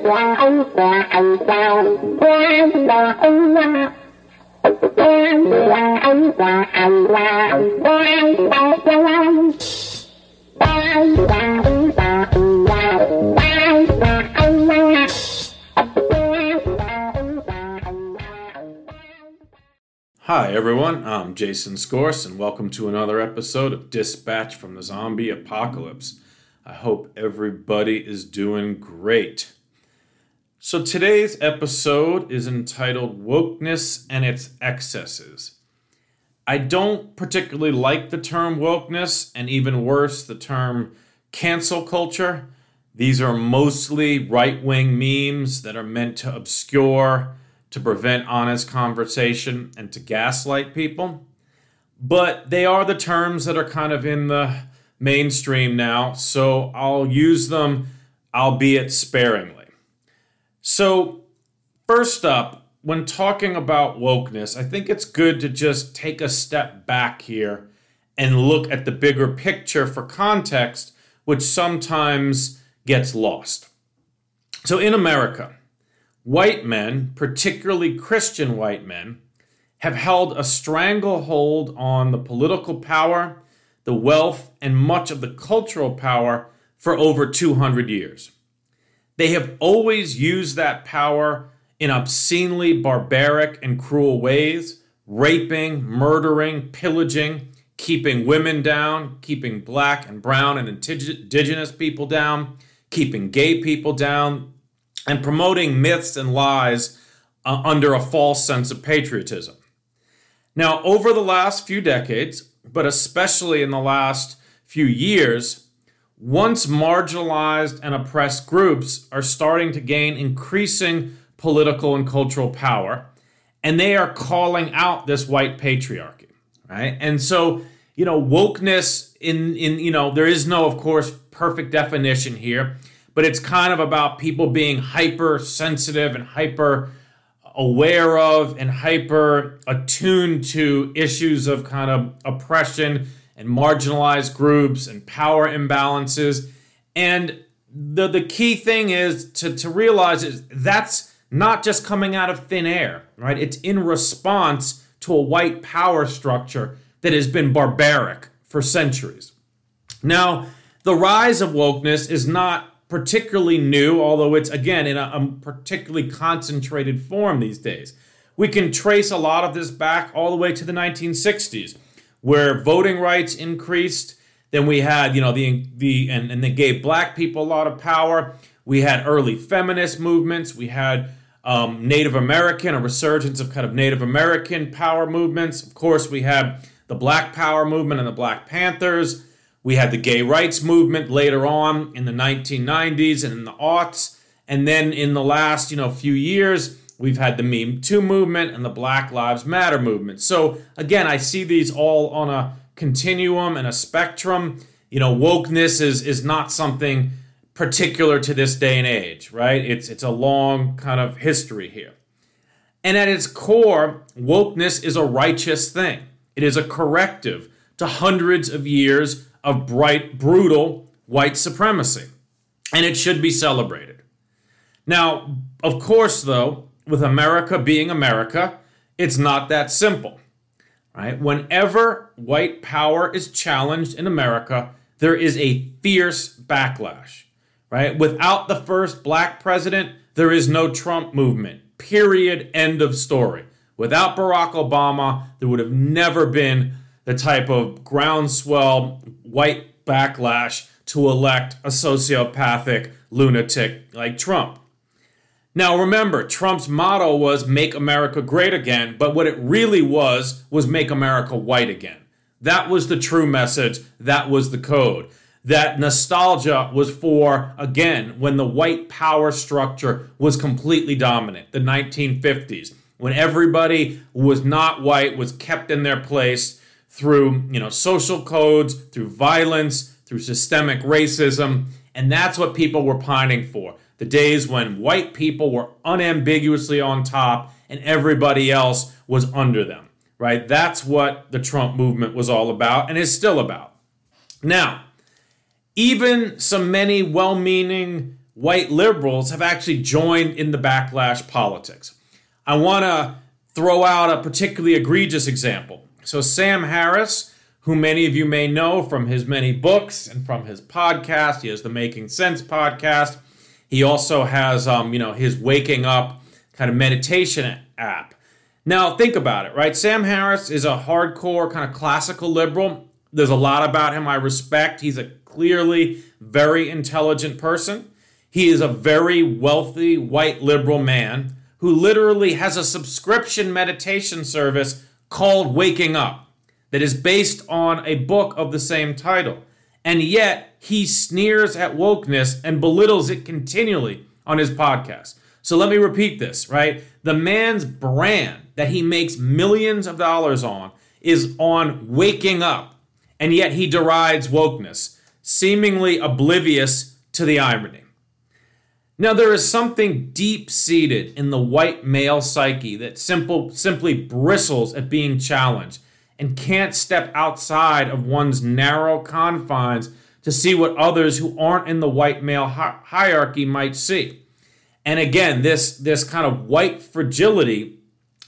Hi everyone, I'm Jason Scorse and welcome to another episode of Dispatch from the Zombie Apocalypse. I hope everybody is doing great. So today's episode is entitled Wokeness and Its Excesses. I don't particularly like the term wokeness, and even worse, the term cancel culture. These are mostly right-wing memes that are meant to obscure, to prevent honest conversation, and to gaslight people. But they are the terms that are kind of in the mainstream now, so I'll use them, albeit sparingly. So first up, when talking about wokeness, I think it's good to just take a step back here and look at the bigger picture for context, which sometimes gets lost. So in America, white men, particularly Christian white men, have held a stranglehold on the political power, the wealth, and much of the cultural power for over 200 years. They have always used that power in obscenely barbaric and cruel ways, raping, murdering, pillaging, keeping women down, keeping black and brown and indigenous people down, keeping gay people down, and promoting myths and lies under a false sense of patriotism. Now, over the last few decades, but especially in the last few years, once marginalized and oppressed groups are starting to gain increasing political and cultural power, and they are calling out this white patriarchy, right? And so, wokeness in there is no, of course, perfect definition here, but it's kind of about people being hypersensitive and hyper aware of and hyper attuned to issues of kind of oppression and marginalized groups and power imbalances. And the key thing is to realize is that's not just coming out of thin air, right? It's in response to a white power structure that has been barbaric for centuries. Now, the rise of wokeness is not particularly new, although it's, again, in a particularly concentrated form these days. We can trace a lot of this back all the way to the 1960s, where voting rights increased. Then we had, and they gave black people a lot of power. We had early feminist movements. We had Native American, a resurgence of kind of Native American power movements. Of course, we had the Black Power movement and the Black Panthers. We had the gay rights movement later on in the 1990s and in the aughts. And then in the last, few years, we've had the Me Too movement and the Black Lives Matter movement. So again, I see these all on a continuum and a spectrum. Wokeness is not something particular to this day and age, right? It's a long kind of history here. And at its core, wokeness is a righteous thing. It is a corrective to hundreds of years of bright, brutal white supremacy, and it should be celebrated. Now, of course, though, with America being America, it's not that simple, right? Whenever white power is challenged in America, there is a fierce backlash, right? Without the first black president, there is no Trump movement, period, end of story. Without Barack Obama, there would have never been the type of groundswell white backlash to elect a sociopathic lunatic like Trump. Now remember, Trump's motto was make America great again, but what it really was make America white again. That was the true message. That was the code. That nostalgia was for, again, when the white power structure was completely dominant, the 1950s, when everybody who was not white was kept in their place through social codes, through violence, through systemic racism. And that's what people were pining for, the days when white people were unambiguously on top and everybody else was under them, right? That's what the Trump movement was all about and is still about. Now, even some many well-meaning white liberals have actually joined in the backlash politics. I want to throw out a particularly egregious example. So Sam Harris, who many of you may know from his many books and from his podcast, he has the Making Sense podcast. He also has, his Waking Up kind of meditation app. Now, think about it, right? Sam Harris is a hardcore kind of classical liberal. There's a lot about him I respect. He's a clearly very intelligent person. He is a very wealthy white liberal man who literally has a subscription meditation service called Waking Up that is based on a book of the same title. And yet he sneers at wokeness and belittles it continually on his podcast. So let me repeat this, right? The man's brand that he makes millions of dollars on is on waking up, and yet he derides wokeness, seemingly oblivious to the irony. Now, there is something deep-seated in the white male psyche that simply bristles at being challenged and can't step outside of one's narrow confines to see what others who aren't in the white male hierarchy might see. And again, this kind of white fragility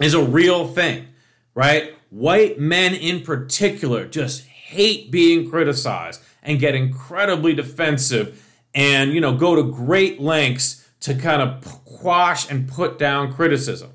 is a real thing, right? White men in particular just hate being criticized and get incredibly defensive and, go to great lengths to kind of quash and put down criticism,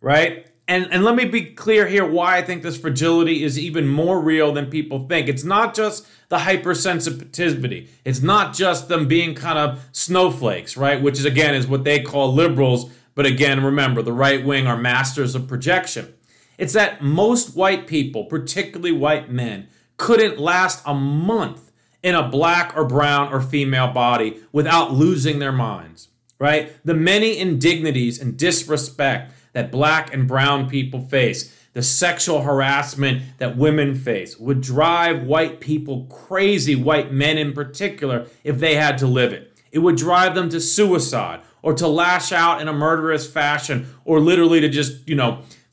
right? And let me be clear here why I think this fragility is even more real than people think. It's not just the hypersensitivity. It's not just them being kind of snowflakes, right? Which is what they call liberals. But again, remember, the right wing are masters of projection. It's that most white people, particularly white men, couldn't last a month in a black or brown or female body without losing their minds, right? The many indignities and disrespect that black and brown people face, the sexual harassment that women face, would drive white people crazy, white men in particular, if they had to live it. It would drive them to suicide or to lash out in a murderous fashion or literally to just,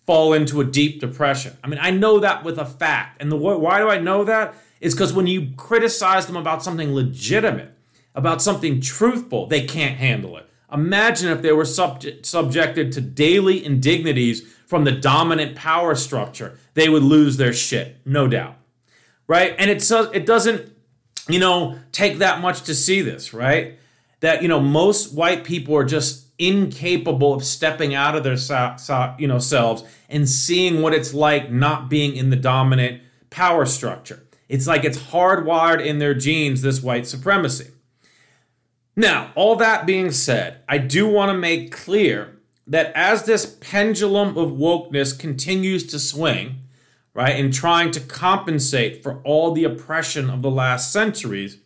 fall into a deep depression. I mean, I know that with a fact. And why do I know that? It's because when you criticize them about something legitimate, about something truthful, they can't handle it. Imagine if they were subjected to daily indignities from the dominant power structure. They would lose their shit, no doubt, right? And it doesn't, take that much to see this, right? That, most white people are just incapable of stepping out of their selves and seeing what it's like not being in the dominant power structure. It's like it's hardwired in their genes, this white supremacy. Now, all that being said, I do want to make clear that as this pendulum of wokeness continues to swing, right, in trying to compensate for all the oppression of the last centuries,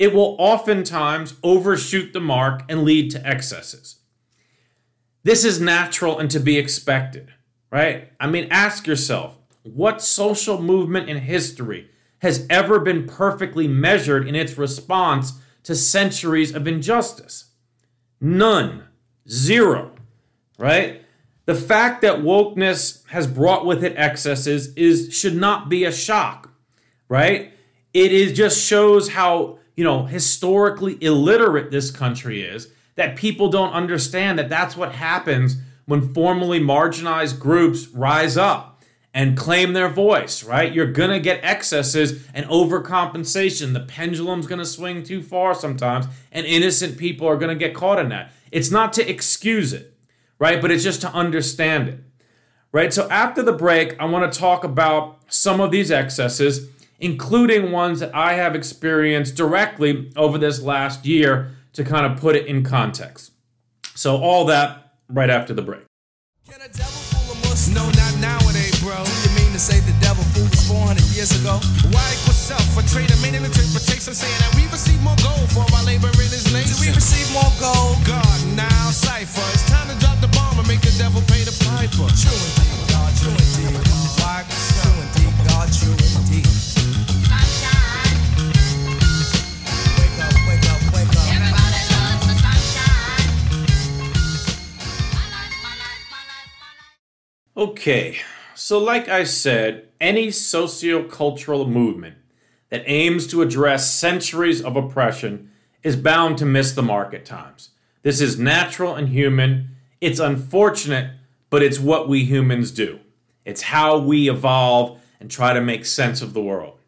it will oftentimes overshoot the mark and lead to excesses. This is natural and to be expected, right? I mean, ask yourself, what social movement in history has ever been perfectly measured in its response to centuries of injustice? None. Zero. Right? The fact that wokeness has brought with it excesses should not be a shock, right? It just shows how, historically illiterate this country is, that people don't understand that that's what happens when formerly marginalized groups rise up and claim their voice, right? You're going to get excesses and overcompensation. The pendulum's going to swing too far sometimes, and innocent people are going to get caught in that. It's not to excuse it, right? But it's just to understand it, right? So after the break, I want to talk about some of these excesses, including ones that I have experienced directly over this last year to kind of put it in context. So all that right after the break. Can a devil fool a Muslim? No, not nowadays, bro. You mean to say the devil fooled us 400 years ago? Why equal self? A trade of meaning interpretation saying that we receive more gold for our labor in this nation. Do we receive more gold? God, now cipher. It's time to drop the bomb and make the devil pay the piper. True indeed, God, true indeed. Why? True indeed, God, true indeed. Okay, so like I said, any sociocultural movement that aims to address centuries of oppression is bound to miss the mark at times. This is natural and human. It's unfortunate, but it's what we humans do. It's how we evolve and try to make sense of the world.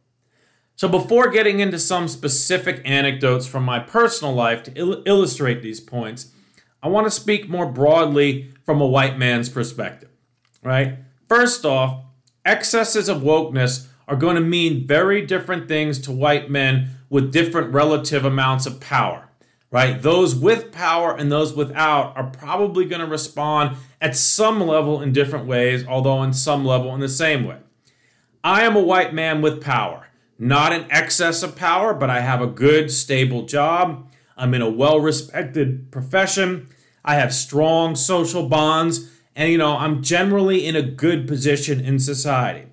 So before getting into some specific anecdotes from my personal life to illustrate these points, I want to speak more broadly from a white man's perspective, right? First off, excesses of wokeness are going to mean very different things to white men with different relative amounts of power, right? Those with power and those without are probably going to respond at some level in different ways, although in some level in the same way. I am a white man with power, not in excess of power, but I have a good, stable job. I'm in a well-respected profession. I have strong social bonds. And, I'm generally in a good position in society.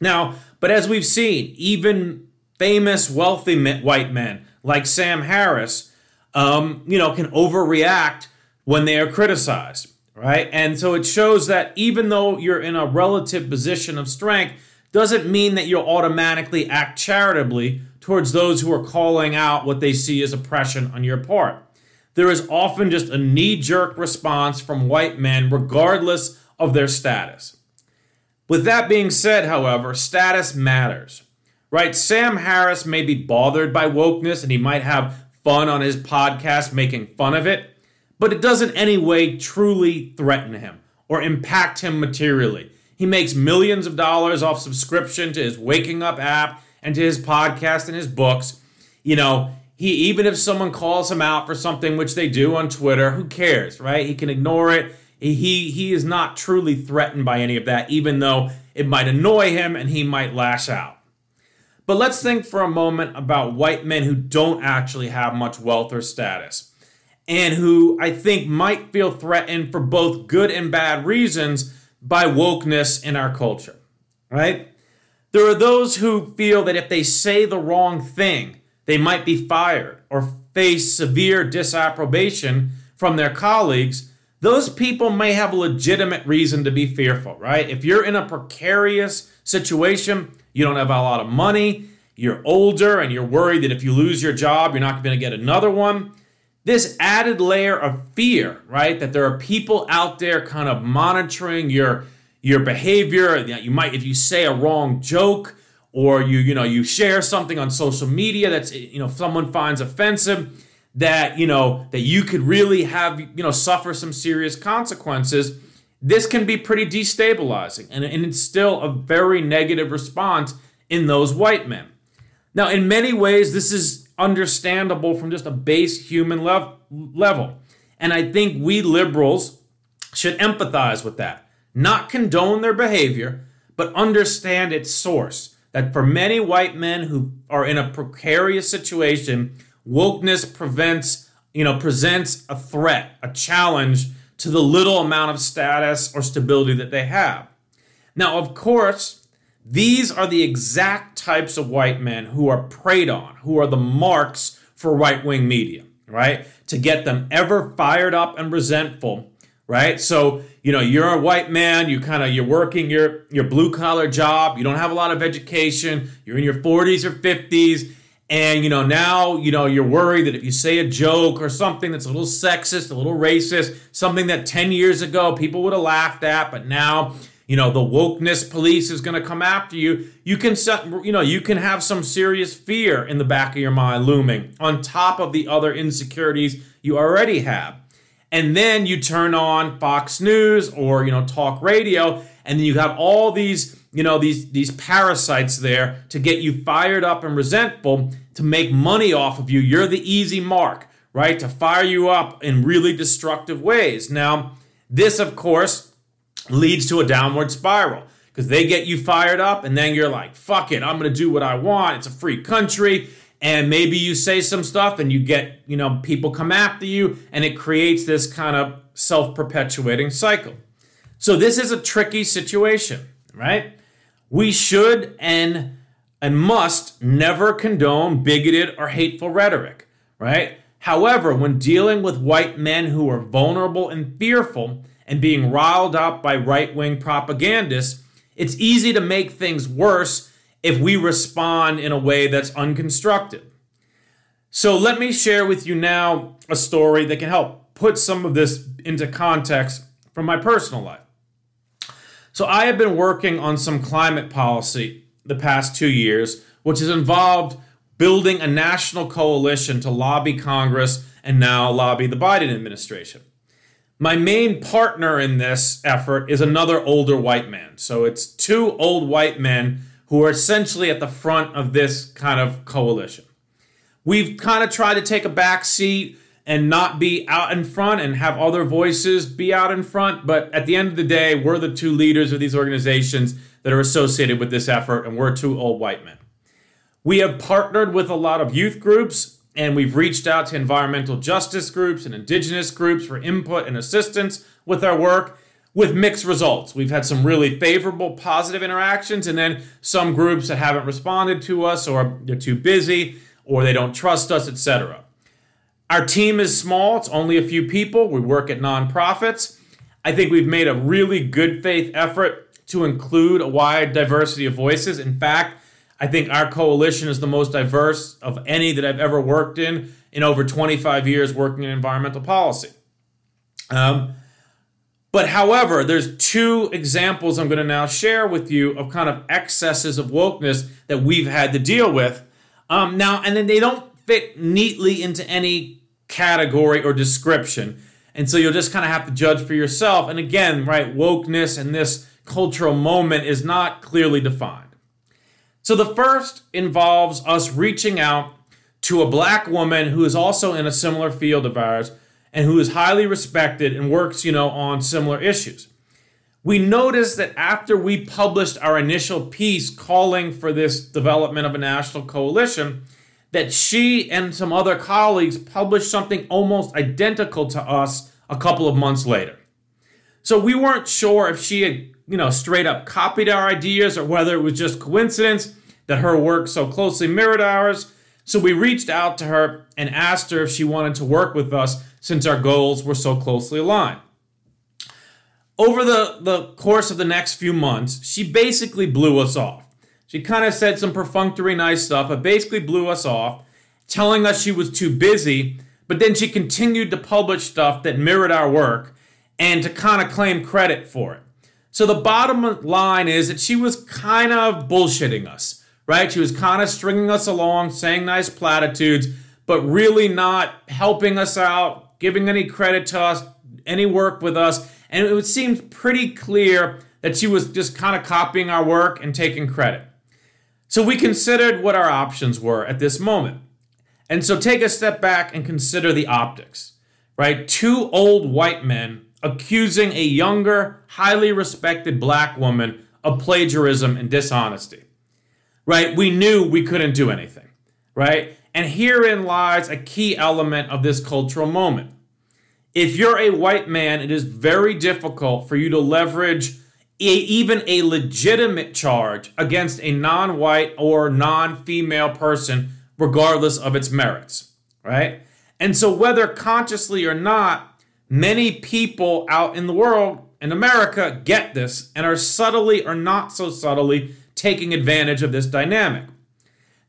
Now, but as we've seen, even famous wealthy white men like Sam Harris, can overreact when they are criticized, right? And so it shows that even though you're in a relative position of strength, doesn't mean that you'll automatically act charitably towards those who are calling out what they see as oppression on your part. There is often just a knee-jerk response from white men, regardless of their status. With that being said, however, status matters, right? Sam Harris may be bothered by wokeness and he might have fun on his podcast making fun of it, but it doesn't in any way truly threaten him or impact him materially. He makes millions of dollars off subscription to his Waking Up app and to his podcast and his books. Even if someone calls him out for something, which they do on Twitter, who cares, right? He can ignore it. He is not truly threatened by any of that, even though it might annoy him and he might lash out. But let's think for a moment about white men who don't actually have much wealth or status and who I think might feel threatened for both good and bad reasons by wokeness in our culture, right? There are those who feel that if they say the wrong thing, they might be fired or face severe disapprobation from their colleagues. Those people may have a legitimate reason to be fearful, right? If you're in a precarious situation, you don't have a lot of money, you're older, and you're worried that if you lose your job, you're not going to get another one. This added layer of fear, right? That there are people out there kind of monitoring your behavior. You might, if you say a wrong joke or you share something on social media that's, someone finds offensive, that you could really have, suffer some serious consequences. This can be pretty destabilizing, and it's still a very negative response in those white men. Now, in many ways, this is understandable from just a base human level, and I think we liberals should empathize with that, not condone their behavior, but understand its source, that for many white men who are in a precarious situation, wokeness presents a threat, a challenge to the little amount of status or stability that they have. Now, of course, these are the exact types of white men who are preyed on, who are the marks for right-wing media, right? To get them ever fired up and resentful, right? So, you're a white man, you're working your blue-collar job, you don't have a lot of education, you're in your 40s or 50s, and, now, you're worried that if you say a joke or something that's a little sexist, a little racist, something that 10 years ago people would have laughed at, but now, the wokeness police is going to come after you. You can have some serious fear in the back of your mind looming on top of the other insecurities you already have. And then you turn on Fox News or, talk radio, and then you have all these parasites there to get you fired up and resentful, to make money off of you. You're the easy mark, right? To fire you up in really destructive ways. Now, this, of course, leads to a downward spiral because they get you fired up and then you're like, fuck it, I'm going to do what I want. It's a free country. And maybe you say some stuff and you get, people come after you, and it creates this kind of self-perpetuating cycle. So this is a tricky situation, right? We should and must never condone bigoted or hateful rhetoric, right? However, when dealing with white men who are vulnerable and fearful and being riled up by right-wing propagandists, it's easy to make things worse if we respond in a way that's unconstructive. So let me share with you now a story that can help put some of this into context from my personal life. So I have been working on some climate policy the past 2 years, which has involved building a national coalition to lobby Congress and now lobby the Biden administration. My main partner in this effort is another older white man. So it's two old white men who are essentially at the front of this kind of coalition. We've kind of tried to take a back seat and not be out in front and have other voices be out in front. But at the end of the day, we're the two leaders of these organizations that are associated with this effort, and we're two old white men. We have partnered with a lot of youth groups, and we've reached out to environmental justice groups and indigenous groups for input and assistance with our work, with mixed results. We've had some really favorable, positive interactions, and then some groups that haven't responded to us, or they're too busy, or they don't trust us, etc. Our team is small. It's only a few people. We work at nonprofits. I think we've made a really good faith effort to include a wide diversity of voices. In fact, I think our coalition is the most diverse of any that I've ever worked in over 25 years working in environmental policy. But however, there's two examples I'm going to now share with you of kind of excesses of wokeness that we've had to deal with. Now, and then they don't fit neatly into any category or description. And so you'll just kind of have to judge for yourself. And again, right, wokeness and this cultural moment is not clearly defined. So the first involves us reaching out to a black woman who is also in a similar field of ours and who is highly respected and works, on similar issues. We noticed that after we published our initial piece calling for this development of a national coalition, that she and some other colleagues published something almost identical to us a couple of months later. So we weren't sure if she had, straight up copied our ideas or whether it was just coincidence that her work so closely mirrored ours. So we reached out to her and asked her if she wanted to work with us since our goals were so closely aligned. Over the course of the next few months, she basically blew us off. She kind of said some perfunctory nice stuff, but basically blew us off, telling us she was too busy, but then she continued to publish stuff that mirrored our work and to kind of claim credit for it. So the bottom line is that she was kind of bullshitting us, right? She was kind of stringing us along, saying nice platitudes, but really not helping us out, giving any credit to us, any work with us. And it seemed pretty clear that she was just kind of copying our work and taking credit. So we considered what our options were at this moment. And so take a step back and consider the optics, right? Two old white men accusing a younger, highly respected black woman of plagiarism and dishonesty, right? We knew we couldn't do anything, right? And herein lies a key element of this cultural moment. If you're a white man, it is very difficult for you to leverage even a legitimate charge against a non-white or non-female person, regardless of its merits, right? And so whether consciously or not, many people out in the world, in America, get this and are subtly or not so subtly taking advantage of this dynamic.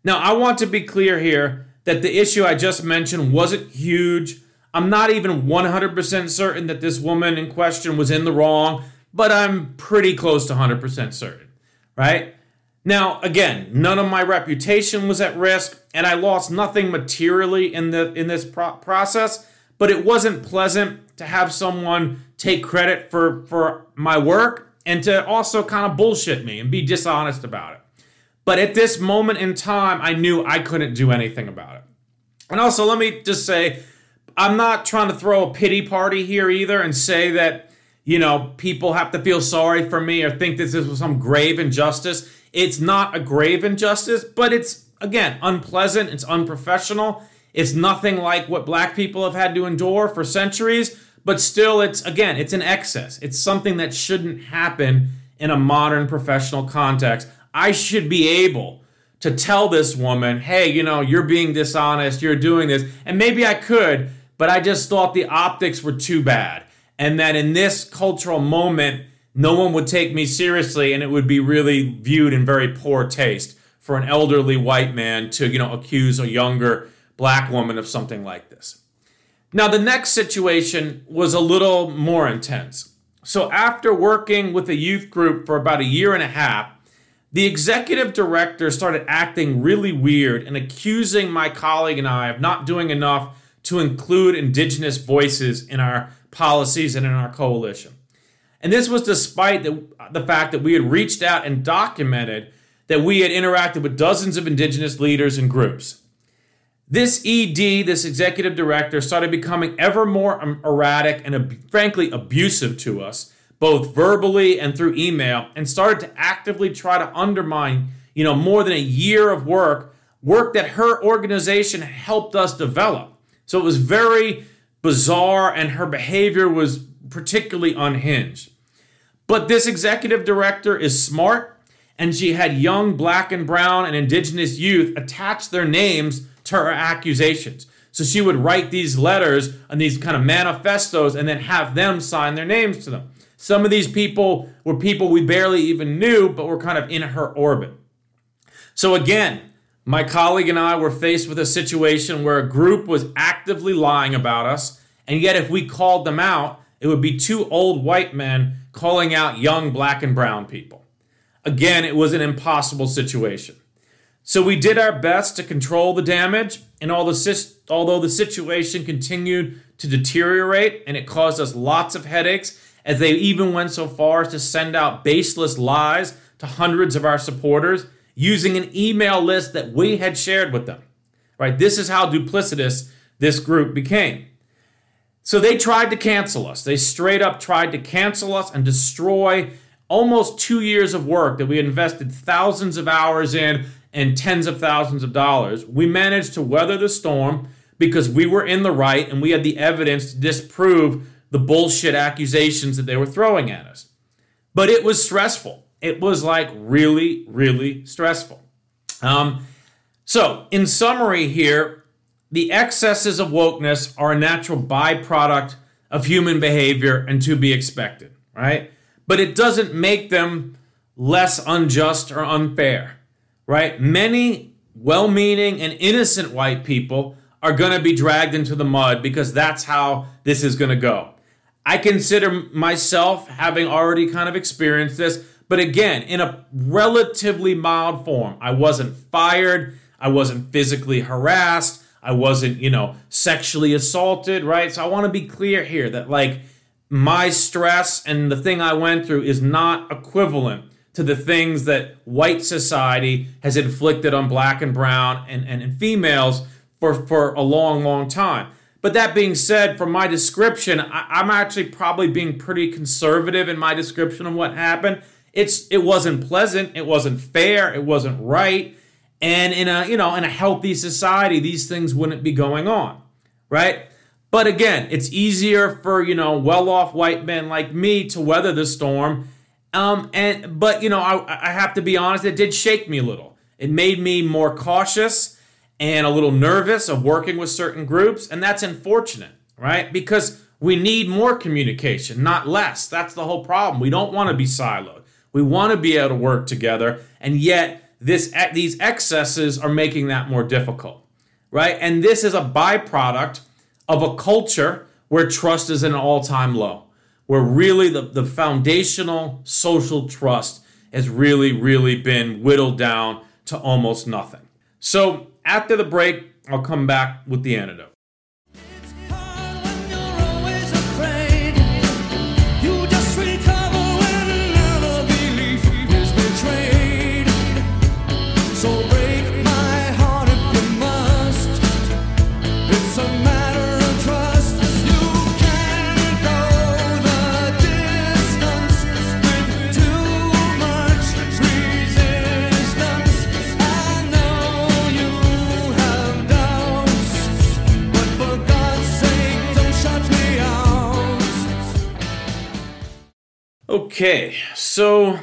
Now, I want to be clear here that the issue I just mentioned wasn't huge. I'm not even 100% certain that this woman in question was in the wrong, but I'm pretty close to 100% certain, right? Now, again, none of my reputation was at risk, and I lost nothing materially in this process, but it wasn't pleasant to have someone take credit for my work and to also kind of bullshit me and be dishonest about it. But at this moment in time, I knew I couldn't do anything about it. And also, let me just say, I'm not trying to throw a pity party here either and say that, people have to feel sorry for me or think this is some grave injustice. It's not a grave injustice, but it's, again, unpleasant. It's unprofessional. It's nothing like what black people have had to endure for centuries, but still it's an excess. It's something that shouldn't happen in a modern professional context. I should be able to tell this woman, hey, you're being dishonest, you're doing this, and maybe I could, but I just thought the optics were too bad and that in this cultural moment, no one would take me seriously and it would be really viewed in very poor taste for an elderly white man to, accuse a younger black woman of something like this. Now, the next situation was a little more intense. So after working with a youth group for about a year and a half, the executive director started acting really weird and accusing my colleague and I of not doing enough to include indigenous voices in our policies and in our coalition. And this was despite the fact that we had reached out and documented that we had interacted with dozens of indigenous leaders and groups. This ED, this executive director, started becoming ever more erratic and frankly abusive to us, both verbally and through email, and started to actively try to undermine, more than a year of work that her organization helped us develop. So it was very bizarre, and her behavior was particularly unhinged. But this executive director is smart, and she had young black and brown and indigenous youth attach their names to her accusations. So she would write these letters and these kind of manifestos and then have them sign their names to them. Some of these people were people we barely even knew, but were kind of in her orbit. So again, my colleague and I were faced with a situation where a group was actively lying about us, and yet if we called them out, it would be two old white men calling out young black and brown people. Again, it was an impossible situation. So we did our best to control the damage, and although the situation continued to deteriorate and it caused us lots of headaches, as they even went so far as to send out baseless lies to hundreds of our supporters using an email list that we had shared with them. Right? This is how duplicitous this group became. So they tried to cancel us. They straight up tried to cancel us and destroy almost 2 years of work that we invested thousands of hours in and tens of thousands of dollars. We managed to weather the storm because we were in the right and we had the evidence to disprove the bullshit accusations that they were throwing at us. But it was stressful. It was like really, really stressful. So in summary here, the excesses of wokeness are a natural byproduct of human behavior and to be expected, right? But it doesn't make them less unjust or unfair, right? Many well-meaning and innocent white people are going to be dragged into the mud because that's how this is going to go. I consider myself having already kind of experienced this, but again, in a relatively mild form. I wasn't fired. I wasn't physically harassed. I wasn't, sexually assaulted, right? So I want to be clear here that my stress and the thing I went through is not equivalent to the things that white society has inflicted on black and brown and females for a long, long time. But that being said, from my description, I'm actually probably being pretty conservative in my description of what happened. It wasn't pleasant. It wasn't fair. It wasn't right. And in a healthy society, these things wouldn't be going on, right? But again, it's easier for, well-off white men like me to weather the storm. I have to be honest, it did shake me a little. It made me more cautious and a little nervous of working with certain groups. And that's unfortunate, right? Because we need more communication, not less. That's the whole problem. We don't want to be siloed. We want to be able to work together. And yet these excesses are making that more difficult, right? And this is a byproduct of a culture where trust is at an all-time low, where really the foundational social trust has really, really been whittled down to almost nothing. So after the break, I'll come back with the antidote. Okay, so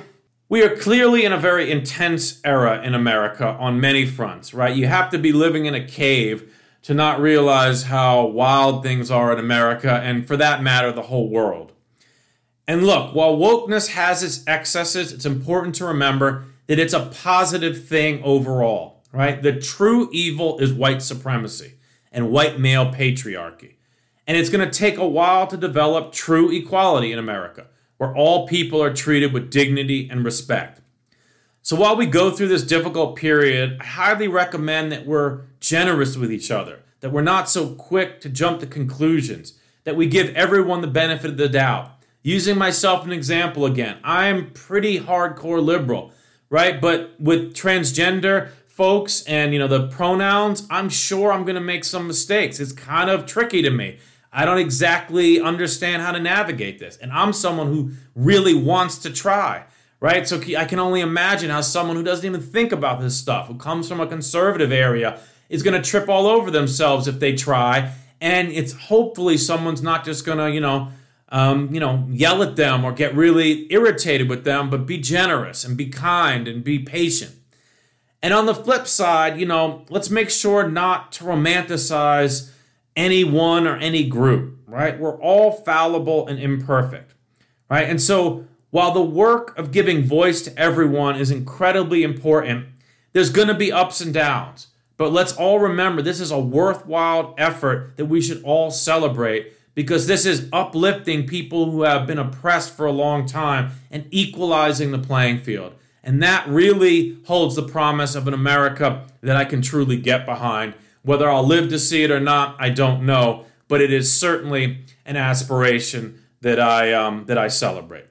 we are clearly in a very intense era in America on many fronts, right? You have to be living in a cave to not realize how wild things are in America and, for that matter, the whole world. And look, while wokeness has its excesses, it's important to remember that it's a positive thing overall, right? The true evil is white supremacy. and white male patriarchy. And it's going to take a while to develop true equality in America, where all people are treated with dignity and respect. So while we go through this difficult period, I highly recommend that we're generous with each other, that we're not so quick to jump to conclusions, that we give everyone the benefit of the doubt. Using myself as an example again, I'm pretty hardcore liberal, right? But with transgender folks and, the pronouns, I'm sure I'm going to make some mistakes. It's kind of tricky to me. I don't exactly understand how to navigate this. And I'm someone who really wants to try, right? So I can only imagine how someone who doesn't even think about this stuff, who comes from a conservative area, is going to trip all over themselves if they try. And it's hopefully someone's not just going to, yell at them or get really irritated with them, but be generous and be kind and be patient. And on the flip side, let's make sure not to romanticize anyone or any group, right? We're all fallible and imperfect, right? And so while the work of giving voice to everyone is incredibly important, there's going to be ups and downs. But let's all remember this is a worthwhile effort that we should all celebrate because this is uplifting people who have been oppressed for a long time and equalizing the playing field. And that really holds the promise of an America that I can truly get behind. Whether I'll live to see it or not, I don't know. But it is certainly an aspiration that I celebrate.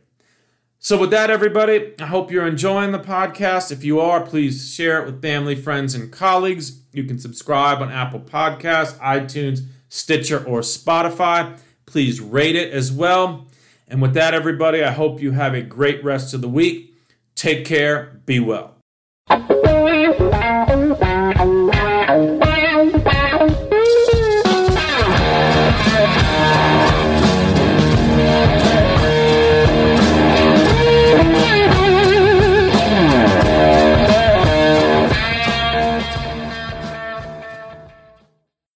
So with that, everybody, I hope you're enjoying the podcast. If you are, please share it with family, friends, and colleagues. You can subscribe on Apple Podcasts, iTunes, Stitcher, or Spotify. Please rate it as well. And with that, everybody, I hope you have a great rest of the week. Take care. Be well.